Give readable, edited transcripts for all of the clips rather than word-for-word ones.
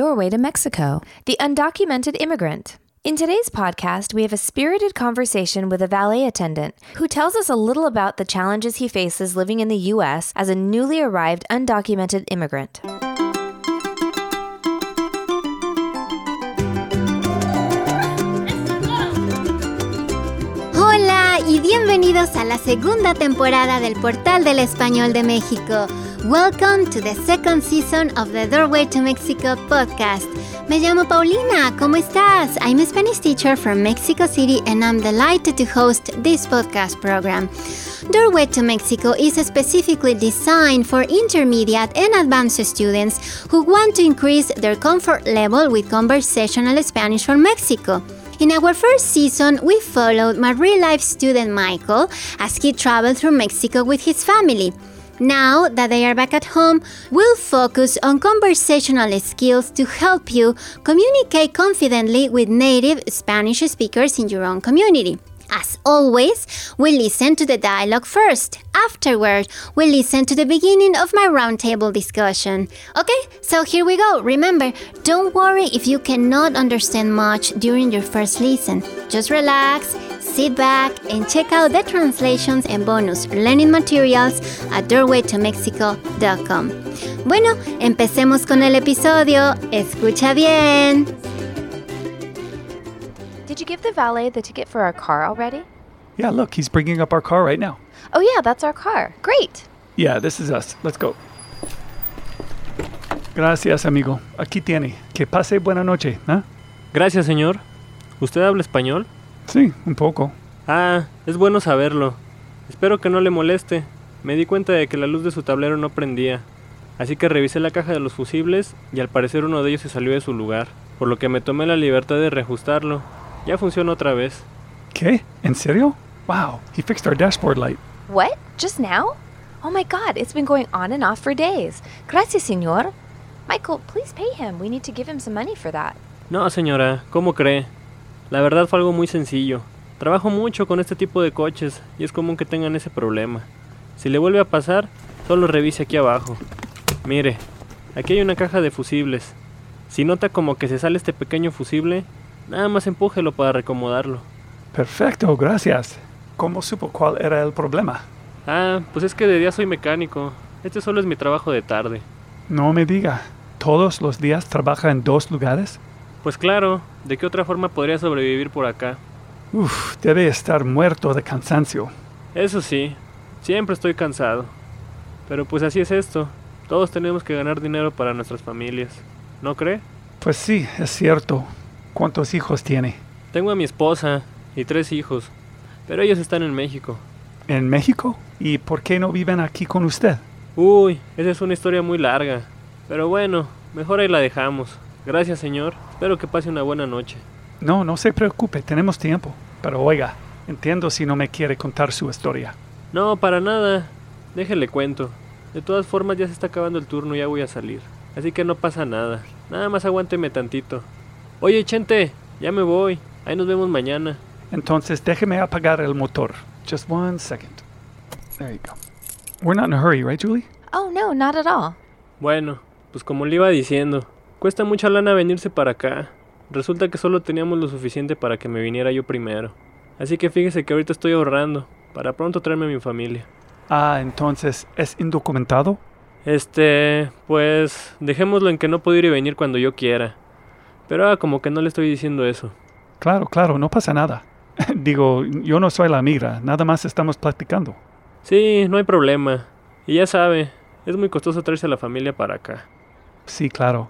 Doorway to Mexico, the undocumented immigrant. In today's podcast, we have a spirited conversation with a valet attendant who tells us a little about the challenges he faces living in the U.S. as a newly arrived undocumented immigrant. Hola y bienvenidos a la segunda temporada del Portal del Español de México. Welcome to the second season of the Doorway to Mexico podcast. Me llamo Paulina. ¿Cómo estás? I'm a Spanish teacher from Mexico City and I'm delighted to host this podcast program. Doorway to Mexico is specifically designed for intermediate and advanced students who want to increase their comfort level with conversational Spanish from Mexico. In our first season, we followed my real-life student Michael as he traveled through Mexico with his family. Now that they are back at home, we'll focus on conversational skills to help you communicate confidently with native Spanish speakers in your own community. As always, we listen to the dialogue first. Afterward, we listen to the beginning of my roundtable discussion. Okay, so here we go. Remember, don't worry if you cannot understand much during your first listen. Just relax, sit back, and check out the translations and bonus learning materials at doorwaytomexico.com. Bueno, empecemos con el episodio. Escucha bien. Did you give the valet the ticket for our car already? Yeah, look, he's bringing up our car right now. Oh yeah, that's our car. Great. Yeah, this is us. Let's go. Gracias, amigo. Aquí tiene. Que pase buena noche, ¿eh? Gracias, señor. ¿Usted habla español? Sí, un poco. Ah, es bueno saberlo. Espero que no le moleste. Me di cuenta de que la luz de su tablero no prendía. Así que revisé la caja de los fusibles y al parecer uno de ellos se salió de su lugar, por lo que me tomé la libertad de reajustarlo. Ya funciona otra vez. ¿Qué? ¿En serio? Wow, he fixed our dashboard light. What? Just now? Oh my God, it's been going on and off for days. Gracias, señor. Michael, please pay him. We need to give him some money for that. No, señora. ¿Cómo cree? La verdad fue algo muy sencillo. Trabajo mucho con este tipo de coches y es común que tengan ese problema. Si le vuelve a pasar, solo revise aquí abajo. Mire, aquí hay una caja de fusibles. Si nota como que se sale este pequeño fusible, nada más empújelo para reacomodarlo. Perfecto, gracias. ¿Cómo supo cuál era el problema? Ah, pues es que de día soy mecánico. Este solo es mi trabajo de tarde. No me diga. ¿Todos los días trabaja en dos lugares? Pues claro. ¿De qué otra forma podría sobrevivir por acá? Uf, debe estar muerto de cansancio. Eso sí. Siempre estoy cansado. Pero pues así es esto. Todos tenemos que ganar dinero para nuestras familias. ¿No cree? Pues sí, es cierto. ¿Cuántos hijos tiene? Tengo a mi esposa y 3 hijos, pero ellos están en México. ¿En México? ¿Y por qué no viven aquí con usted? Uy, esa es una historia muy larga, pero bueno, mejor ahí la dejamos. Gracias, señor. Espero que pase una buena noche. No, no se preocupe, tenemos tiempo. Pero oiga, entiendo si no me quiere contar su historia. No, para nada. Déjele cuento. De todas formas, ya se está acabando el turno y ya voy a salir. Así que no pasa nada. Nada más aguánteme tantito. Oye, Chente, ya me voy. Ahí nos vemos mañana. Entonces, déjeme apagar el motor. Just 1 second. There you go. We're not in a hurry, right, Julie? Oh, no, not at all. Bueno, pues como le iba diciendo, cuesta mucha lana venirse para acá. Resulta que solo teníamos lo suficiente para que me viniera yo primero. Así que fíjese que ahorita estoy ahorrando para pronto traerme a mi familia. Ah, entonces, ¿es indocumentado? Pues, dejémoslo en que no puedo ir y venir cuando yo quiera. Pero como que no le estoy diciendo eso. Claro, no pasa nada. Digo, yo no soy la migra, nada más estamos platicando. Sí, no hay problema. Y ya sabe, es muy costoso traerse a la familia para acá. Sí, claro.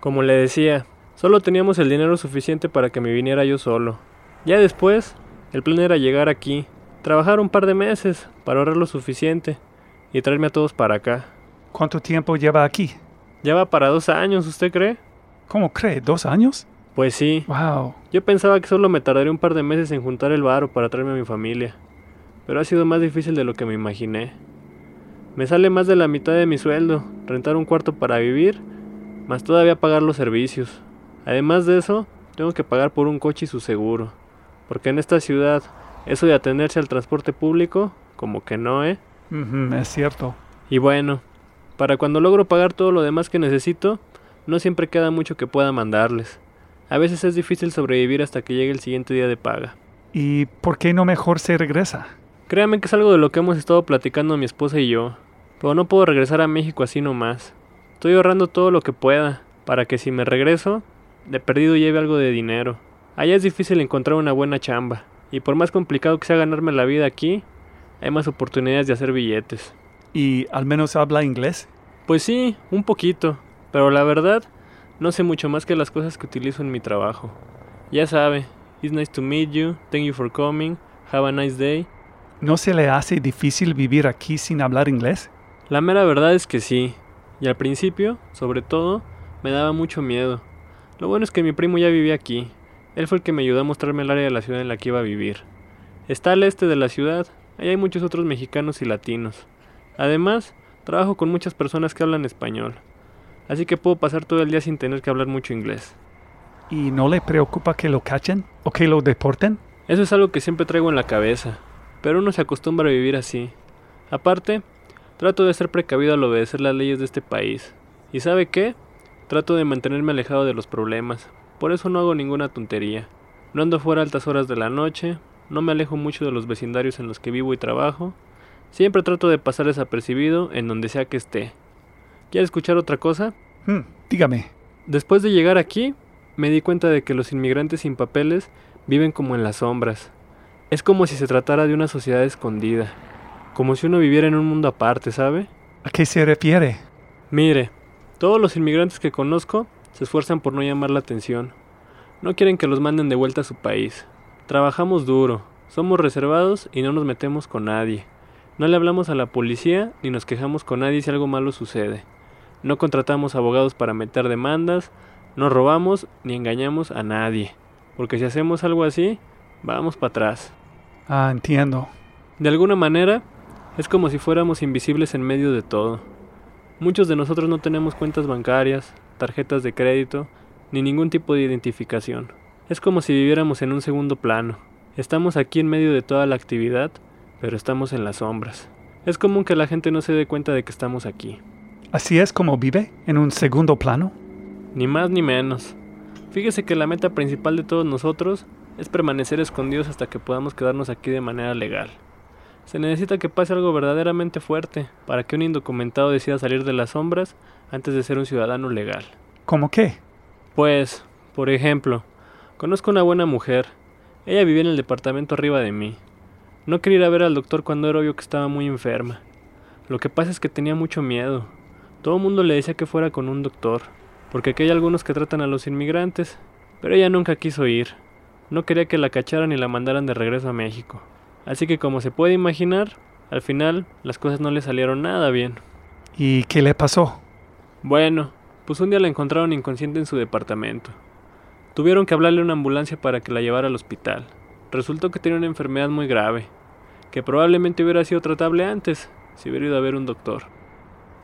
Como le decía, solo teníamos el dinero suficiente para que me viniera yo solo. Ya después, el plan era llegar aquí, trabajar un par de meses para ahorrar lo suficiente y traerme a todos para acá. ¿Cuánto tiempo lleva aquí? Lleva para 2 años, ¿usted cree? ¿Cómo cree? 2 años? Pues sí. Wow. Yo pensaba que solo me tardaría un par de meses en juntar el varo para traerme a mi familia, pero ha sido más difícil de lo que me imaginé. Me sale más de la mitad de mi sueldo, rentar un cuarto para vivir, más todavía pagar los servicios. Además de eso, tengo que pagar por un coche y su seguro, porque en esta ciudad, eso de atenerse al transporte público, como que no, ¿eh? Es cierto. Y bueno, para cuando logro pagar todo lo demás que necesito, No siempre queda mucho que pueda mandarles. A veces es difícil sobrevivir hasta que llegue el siguiente día de paga. ¿Y por qué no mejor se regresa? Créanme que es algo de lo que hemos estado platicando mi esposa y yo, pero no puedo regresar a México así nomás. Estoy ahorrando todo lo que pueda, para que si me regreso, de perdido lleve algo de dinero. Allá es difícil encontrar una buena chamba, y por más complicado que sea ganarme la vida aquí, hay más oportunidades de hacer billetes. ¿Y al menos habla inglés? Pues sí, un poquito, pero la verdad, no sé mucho más que las cosas que utilizo en mi trabajo. Ya sabe, it's nice to meet you, thank you for coming, have a nice day. ¿No se le hace difícil vivir aquí sin hablar inglés? La mera verdad es que sí, y al principio, sobre todo, me daba mucho miedo. Lo bueno es que mi primo ya vivía aquí. Él fue el que me ayudó a mostrarme el área de la ciudad en la que iba a vivir. Está al este de la ciudad, ahí hay muchos otros mexicanos y latinos. Además, trabajo con muchas personas que hablan español, así que puedo pasar todo el día sin tener que hablar mucho inglés. ¿Y no le preocupa que lo cachen o que lo deporten? Eso es algo que siempre traigo en la cabeza, pero uno se acostumbra a vivir así. Aparte, trato de ser precavido al obedecer las leyes de este país. ¿Y sabe qué? Trato de mantenerme alejado de los problemas. Por eso no hago ninguna tontería. No ando fuera a altas horas de la noche, no me alejo mucho de los vecindarios en los que vivo y trabajo. Siempre trato de pasar desapercibido en donde sea que esté. ¿Quieres escuchar otra cosa? Dígame. Después de llegar aquí, me di cuenta de que los inmigrantes sin papeles viven como en las sombras. Es como si se tratara de una sociedad escondida. Como si uno viviera en un mundo aparte, ¿sabe? ¿A qué se refiere? Mire, todos los inmigrantes que conozco se esfuerzan por no llamar la atención. No quieren que los manden de vuelta a su país. Trabajamos duro, somos reservados y no nos metemos con nadie. No le hablamos a la policía ni nos quejamos con nadie si algo malo sucede. No contratamos abogados para meter demandas, no robamos ni engañamos a nadie. Porque si hacemos algo así, vamos para atrás. Ah, entiendo. De alguna manera, es como si fuéramos invisibles en medio de todo. Muchos de nosotros no tenemos cuentas bancarias, tarjetas de crédito, ni ningún tipo de identificación. Es como si viviéramos en un segundo plano. Estamos aquí en medio de toda la actividad, pero estamos en las sombras. Es común que la gente no se dé cuenta de que estamos aquí. ¿Así es como vive? ¿En un segundo plano? Ni más ni menos. Fíjese que la meta principal de todos nosotros es permanecer escondidos hasta que podamos quedarnos aquí de manera legal. Se necesita que pase algo verdaderamente fuerte para que un indocumentado decida salir de las sombras antes de ser un ciudadano legal. ¿Cómo qué? Pues, por ejemplo, conozco una buena mujer. Ella vivía en el departamento arriba de mí. No quería ir a ver al doctor cuando era obvio que estaba muy enferma. Lo que pasa es que tenía mucho miedo. Todo el mundo le decía que fuera con un doctor, porque aquí hay algunos que tratan a los inmigrantes, pero ella nunca quiso ir. No quería que la cacharan y la mandaran de regreso a México. Así que como se puede imaginar, al final las cosas no le salieron nada bien. ¿Y qué le pasó? Bueno, pues un día la encontraron inconsciente en su departamento. Tuvieron que hablarle a una ambulancia para que la llevara al hospital. Resultó que tenía una enfermedad muy grave, que probablemente hubiera sido tratable antes si hubiera ido a ver un doctor.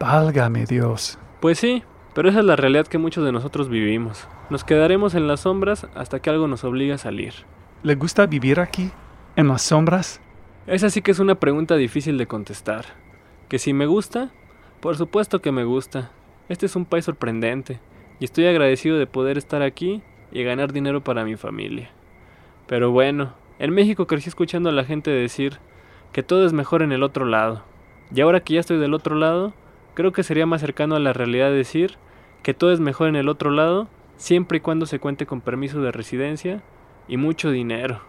¡Válgame Dios! Pues sí, pero esa es la realidad que muchos de nosotros vivimos. Nos quedaremos en las sombras hasta que algo nos obligue a salir. ¿Le gusta vivir aquí? ¿En las sombras? Esa sí que es una pregunta difícil de contestar. ¿Que si me gusta? Por supuesto que me gusta. Este es un país sorprendente, y estoy agradecido de poder estar aquí y ganar dinero para mi familia. Pero bueno, en México crecí escuchando a la gente decir que todo es mejor en el otro lado. Y ahora que ya estoy del otro lado, creo que sería más cercano a la realidad decir que todo es mejor en el otro lado, siempre y cuando se cuente con permiso de residencia y mucho dinero.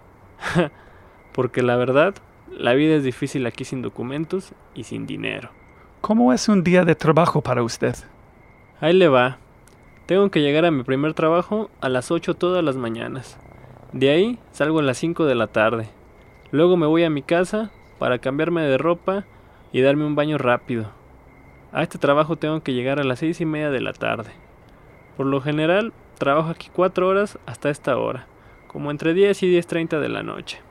Porque la verdad, la vida es difícil aquí sin documentos y sin dinero. ¿Cómo es un día de trabajo para usted? Ahí le va. Tengo que llegar a mi primer trabajo a las 8 todas las mañanas. De ahí salgo a las 5 de la tarde. Luego me voy a mi casa para cambiarme de ropa y darme un baño rápido. A este trabajo tengo que llegar a las 6:30 de la tarde. Por lo general, trabajo aquí 4 horas hasta esta hora, como entre 10 y 10:30 de la noche.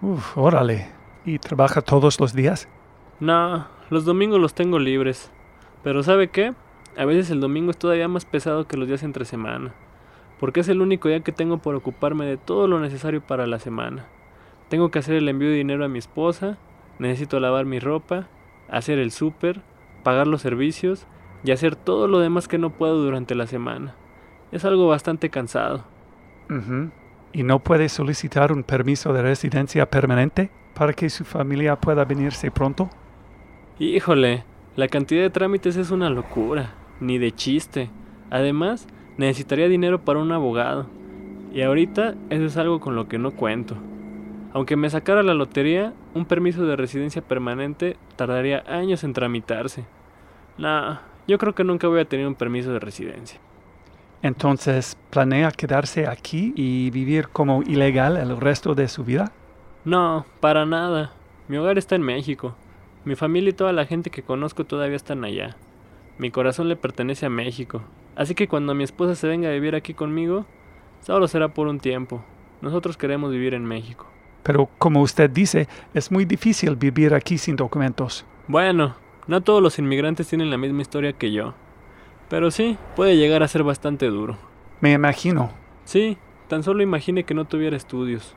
Uf, órale. ¿Y trabaja todos los días? No, los domingos los tengo libres. Pero ¿sabe qué? A veces el domingo es todavía más pesado que los días entre semana, porque es el único día que tengo por ocuparme de todo lo necesario para la semana. Tengo que hacer el envío de dinero a mi esposa, necesito lavar mi ropa, hacer el súper, pagar los servicios y hacer todo lo demás que no puedo durante la semana. Es algo bastante cansado. Uh-huh. ¿Y no puede solicitar un permiso de residencia permanente para que su familia pueda venirse pronto? Híjole, la cantidad de trámites es una locura, ni de chiste. Además, necesitaría dinero para un abogado, y ahorita eso es algo con lo que no cuento. Aunque me sacara la lotería, un permiso de residencia permanente tardaría años en tramitarse. No, yo creo que nunca voy a tener un permiso de residencia. Entonces, ¿planea quedarse aquí y vivir como ilegal el resto de su vida? No, para nada. Mi hogar está en México. Mi familia y toda la gente que conozco todavía están allá. Mi corazón le pertenece a México. Así que cuando mi esposa se venga a vivir aquí conmigo, solo será por un tiempo. Nosotros queremos vivir en México. Pero como usted dice, es muy difícil vivir aquí sin documentos. Bueno, no todos los inmigrantes tienen la misma historia que yo. Pero sí, puede llegar a ser bastante duro. Me imagino. Sí, tan solo imagine que no tuviera estudios.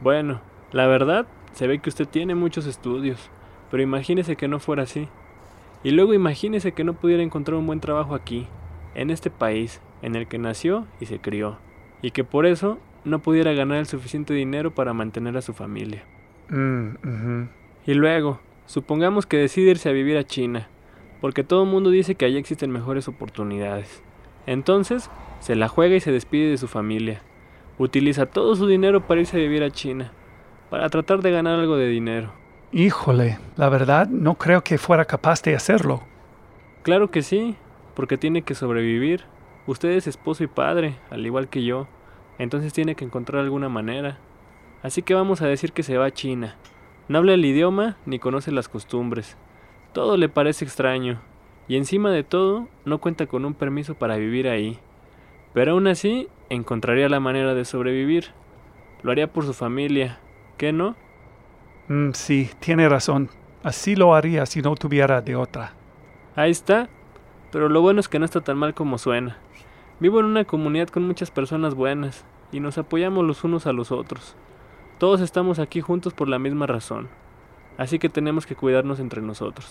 Bueno, la verdad, se ve que usted tiene muchos estudios, pero imagínese que no fuera así. Y luego imagínese que no pudiera encontrar un buen trabajo aquí, en este país, en el que nació y se crió, y que por eso no pudiera ganar el suficiente dinero para mantener a su familia. Uh-huh. Y luego, supongamos que decide irse a vivir a China, porque todo el mundo dice que allá existen mejores oportunidades. Entonces, se la juega y se despide de su familia. Utiliza todo su dinero para irse a vivir a China, para tratar de ganar algo de dinero. Híjole, la verdad no creo que fuera capaz de hacerlo. Claro que sí, porque tiene que sobrevivir. Usted es esposo y padre, al igual que yo. Entonces tiene que encontrar alguna manera. Así que vamos a decir que se va a China. No habla el idioma ni conoce las costumbres. Todo le parece extraño, y encima de todo, no cuenta con un permiso para vivir ahí. Pero aún así, encontraría la manera de sobrevivir. Lo haría por su familia, ¿qué no? Sí, tiene razón. Así lo haría si no tuviera de otra. Ahí está. Pero lo bueno es que no está tan mal como suena. Vivo en una comunidad con muchas personas buenas, y nos apoyamos los unos a los otros. Todos estamos aquí juntos por la misma razón. Así que tenemos que cuidarnos entre nosotros.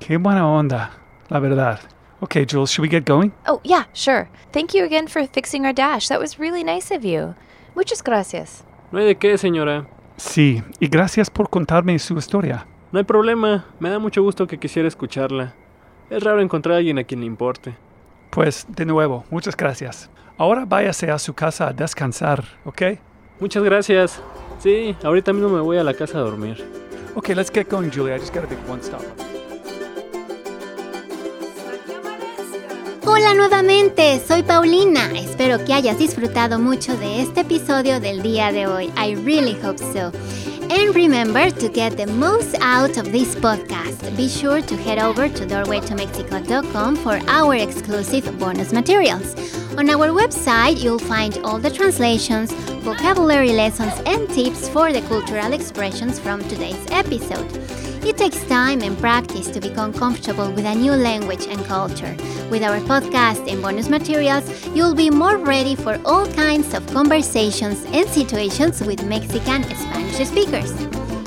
Qué buena onda, la verdad. Okay, Jules, should we get going? Oh, yeah, sure. Thank you again for fixing our dash. That was really nice of you. Muchas gracias. No hay de qué, señora. Sí, y gracias por contarme su historia. No hay problema. Me da mucho gusto que quisiera escucharla. Es raro encontrar a alguien a quien le importe. Pues, de nuevo, muchas gracias. Ahora váyase a su casa a descansar, ¿ok? Muchas gracias. Sí, ahorita mismo me voy a la casa a dormir. Okay, let's get going, Julie. I just gotta make one stop. Hola nuevamente, soy Paulina. Espero que hayas disfrutado mucho de este episodio del día de hoy. I really hope so. And remember, to get the most out of this podcast, be sure to head over to doorwaytomexico.com for our exclusive bonus materials. On our website, you'll find all the translations, vocabulary lessons, and tips for the cultural expressions from today's episode. It takes time and practice to become comfortable with a new language and culture. With our podcast and bonus materials, you'll be more ready for all kinds of conversations and situations with Mexican and Spanish speakers.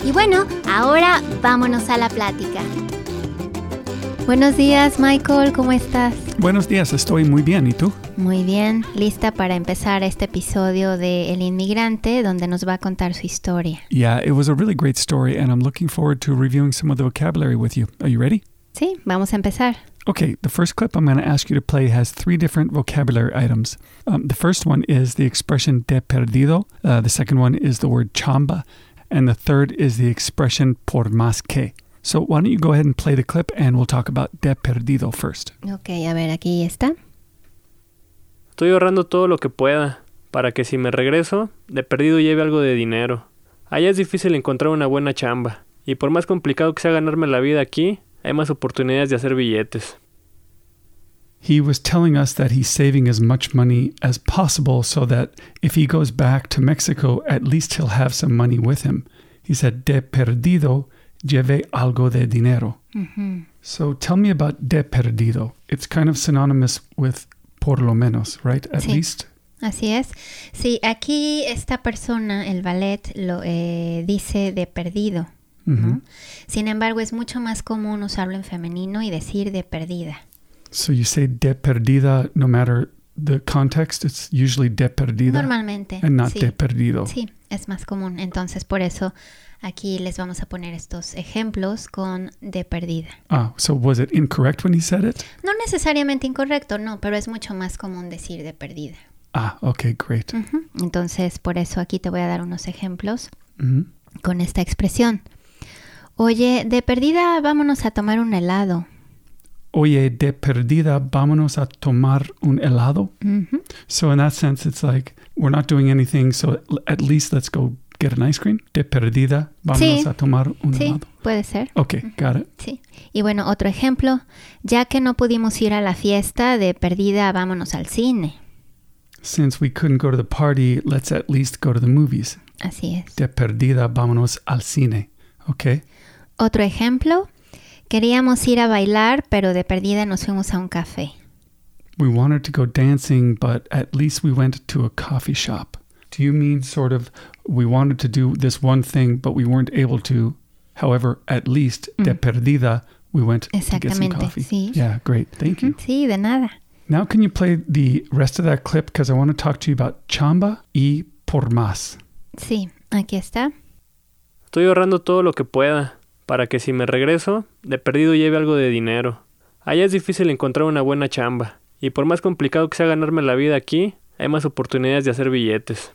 Y bueno, ahora vámonos a la plática. Buenos días, Michael, ¿cómo estás? Buenos días, estoy muy bien, ¿y tú? Muy bien, lista para empezar este episodio de El Inmigrante, donde nos va a contar su historia. Yeah, it was a really great story, and I'm looking forward to reviewing some of the vocabulary with you. Are you ready? Sí, vamos a empezar. Okay, the first clip I'm going to ask you to play has three different vocabulary items. The first one is the expression de perdido. The second one is the word chamba. And the third is the expression por más que. So why don't you go ahead and play the clip and we'll talk about de perdido first. Okay, a ver, aquí está. Estoy ahorrando todo lo que pueda, para que si me regreso, de perdido lleve algo de dinero. Allá es difícil encontrar una buena chamba. Y por más complicado que sea ganarme la vida aquí, hay más oportunidades de hacer billetes. He was telling us that he's saving as much money as possible so that if he goes back to Mexico, at least he'll have some money with him. He said, de perdido, lleve algo de dinero. Mm-hmm. So tell me about de perdido. It's kind of synonymous with por lo menos, right? At sí. Least. Así es. Sí, aquí esta persona, el valet, lo dice de perdido. ¿No? Sin embargo, es mucho más común usarlo en femenino y decir de perdida. So you say de perdida no matter the context, it's usually de perdida. Normalmente. And not sí. De perdido. Sí, es más común. Entonces, por eso aquí les vamos a poner estos ejemplos con de perdida. Ah, so was it incorrect when he said it? No necesariamente incorrecto, no, pero es mucho más común decir de perdida. Ah, okay, great. Uh-huh. Entonces, por eso aquí te voy a dar unos ejemplos uh-huh. con esta expresión. Oye, de perdida, vámonos a tomar un helado. Oye, de perdida, vámonos a tomar un helado. Mm-hmm. So in that sense, it's like, we're not doing anything, so at least let's go get an ice cream. De perdida, vámonos sí. A tomar un sí, helado. Sí, puede ser. Okay, mm-hmm. Got it. Sí. Y bueno, otro ejemplo. Ya que no pudimos ir a la fiesta, de perdida, vámonos al cine. Since we couldn't go to the party, let's at least go to the movies. Así es. De perdida, vámonos al cine. Okay. Otro ejemplo. Queríamos ir a bailar, pero de perdida nos fuimos a un café. We wanted to go dancing, but at least we went to a coffee shop. Do you mean sort of, we wanted to do this one thing, but we weren't able to? However, at least, de perdida, we went to get some coffee. Sí. Yeah, great. Thank you. Sí, de nada. Now can you play the rest of that clip? Because I want to talk to you about chamba y por más. Sí, aquí está. Estoy ahorrando todo lo que pueda. Para que si me regreso, de perdido lleve algo de dinero. Allá es difícil encontrar una buena chamba. Y por más complicado que sea ganarme la vida aquí, hay más oportunidades de hacer billetes.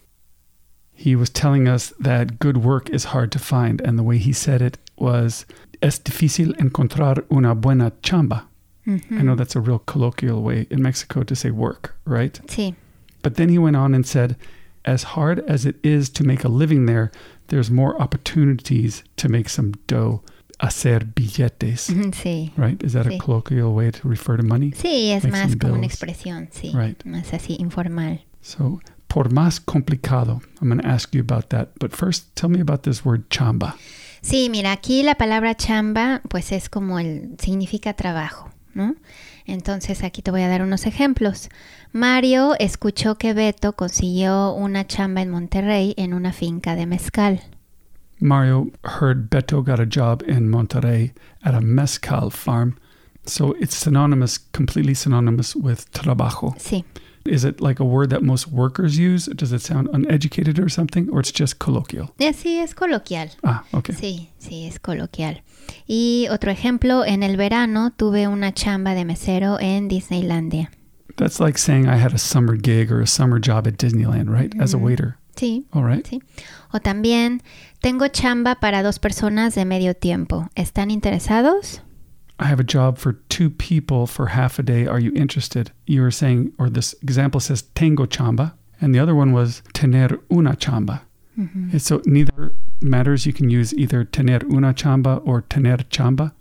He was telling us that good work is hard to find. And the way he said it was, es difícil encontrar una buena chamba. Mm-hmm. I know that's a real colloquial way in Mexico to say work, right? Sí. But then he went on and said, as hard as it is to make a living there, there's more opportunities to make some dough, hacer billetes. Sí. Right? Is that sí. A colloquial way to refer to money? Sí, es make más como una expresión, sí. Right. Más así, informal. So, por más complicado, I'm going to ask you about that. But first, tell me about this word chamba. Sí, mira, aquí la palabra chamba, pues es como significa trabajo, ¿no? Entonces, aquí te voy a dar unos ejemplos. Mario escuchó que Beto consiguió una chamba en Monterrey en una finca de mezcal. Mario heard Beto got a job in Monterrey at a mezcal farm. So it's synonymous, completely synonymous with trabajo. Sí. Is it like a word that most workers use? Does it sound uneducated or something? Or it's just colloquial? Sí, es coloquial. Ah, okay. Sí, es coloquial. Y otro ejemplo, en el verano tuve una chamba de mesero en Disneylandia. That's like saying I had a summer gig or a summer job at Disneyland, right? As a waiter. Sí. All right. Sí. O también, tengo chamba para 2 personas de medio tiempo. ¿Están interesados? I have a job for 2 people for half a day. Are you interested? You were saying, or this example says, tengo chamba. And the other one was, tener una chamba. Mm-hmm. So neither matters. You can use either tener una chamba or tener chamba.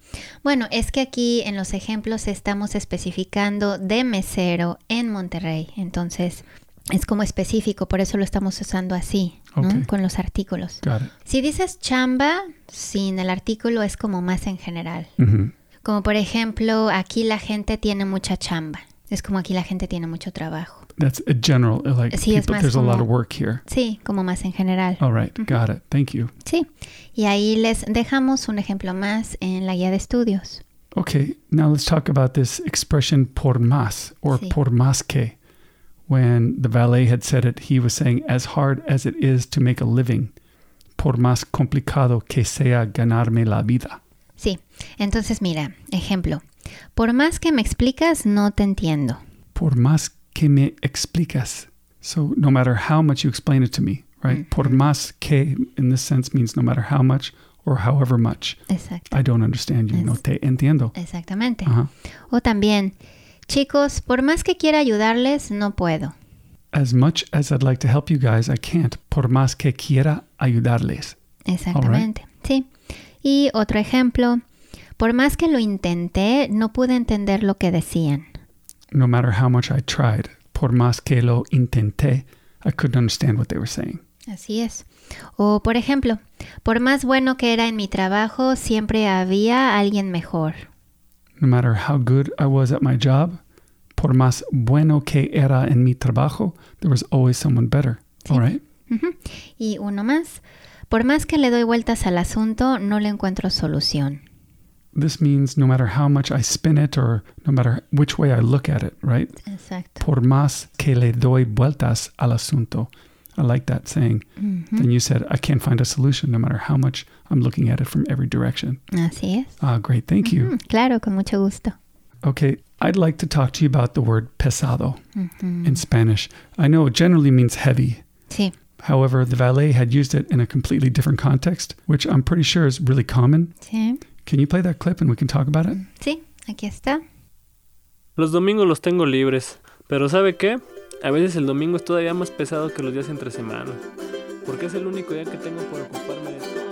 Bueno, es que aquí en los ejemplos estamos especificando de mesero en Monterrey. Entonces, es como específico, por eso lo estamos usando así, okay. ¿No? Con los artículos. Got it. Si dices chamba, sin el artículo es como más en general. Mm-hmm. Como por ejemplo, aquí la gente tiene mucha chamba. Es como aquí la gente tiene mucho trabajo. That's a general, like, sí, people, there's como, a lot of work here. Sí, como más en general. All right, mm-hmm. Got it. Thank you. Sí, y ahí les dejamos un ejemplo más en la guía de estudios. Okay, now let's talk about this expression por más, or sí. Por más que. When the valet had said it, he was saying, as hard as it is to make a living, por más complicado que sea ganarme la vida. Sí, entonces mira, ejemplo. Por más que me explicas, no te entiendo. Por más que me explicas. So no matter how much you explain it to me, right? Mm-hmm. Por más que, in this sense, means no matter how much or however much. Exacto. I don't understand you, no te entiendo. Exactamente. Uh-huh. O también, chicos, por más que quiera ayudarles, no puedo. As much as I'd like to help you guys, I can't. Por más que quiera ayudarles. Exactamente, right? Sí. Y otro ejemplo, por más que lo intenté, no pude entender lo que decían. No matter how much I tried, por más que lo intenté, I couldn't understand what they were saying. Así es. O por ejemplo, por más bueno que era en mi trabajo, siempre había alguien mejor. No matter how good I was at my job, por más bueno que era en mi trabajo, there was always someone better. Sí. All right? Uh-huh. Y uno más. Por más que le doy vueltas al asunto, no le encuentro solución. This means no matter how much I spin it or no matter which way I look at it, right? Exacto. Por más que le doy vueltas al asunto. I like that saying. Mm-hmm. Then you said, I can't find a solution no matter how much I'm looking at it from every direction. Así es. Ah, great. Thank you. Claro, con mucho gusto. Okay, I'd like to talk to you about the word pesado in Spanish. I know it generally means heavy. Sí. However, the valet had used it in a completely different context, which I'm pretty sure is really common. Sí. Can you play that clip and we can talk about it? Sí, aquí está. Los domingos los tengo libres, pero ¿sabe qué? A veces el domingo es todavía más pesado que los días entre semana, porque es el único día que tengo por ocuparme de todo.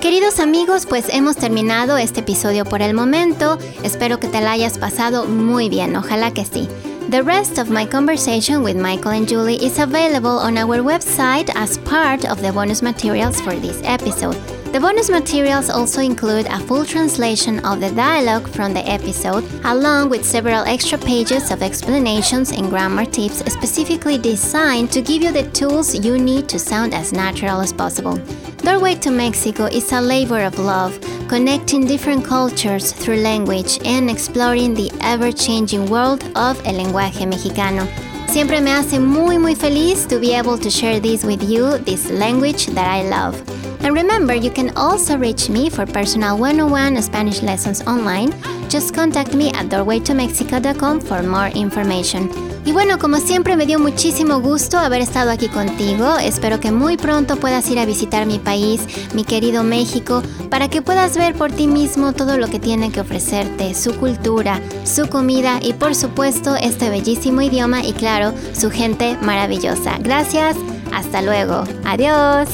Queridos amigos, pues hemos terminado este episodio por el momento. Espero que te la hayas pasado muy bien. Ojalá que sí. The rest of my conversation with Michael and Julie is available on our website as part of the bonus materials for this episode. The bonus materials also include a full translation of the dialogue from the episode, along with several extra pages of explanations and grammar tips specifically designed to give you the tools you need to sound as natural as possible. Doorway to Mexico is a labor of love, connecting different cultures through language and exploring the ever-changing world of el lenguaje mexicano. Siempre me hace muy, muy feliz to be able to share this with you, this language that I love. And remember, you can also reach me for personal 101 Spanish lessons online. Just contact me at doorwaytomexico.com for more information. Y bueno, como siempre me dio muchísimo gusto haber estado aquí contigo. Espero que muy pronto puedas ir a visitar mi país, mi querido México, para que puedas ver por ti mismo todo lo que tiene que ofrecerte, su cultura, su comida y por supuesto este bellísimo idioma y claro, su gente maravillosa. Gracias, hasta luego. Adiós.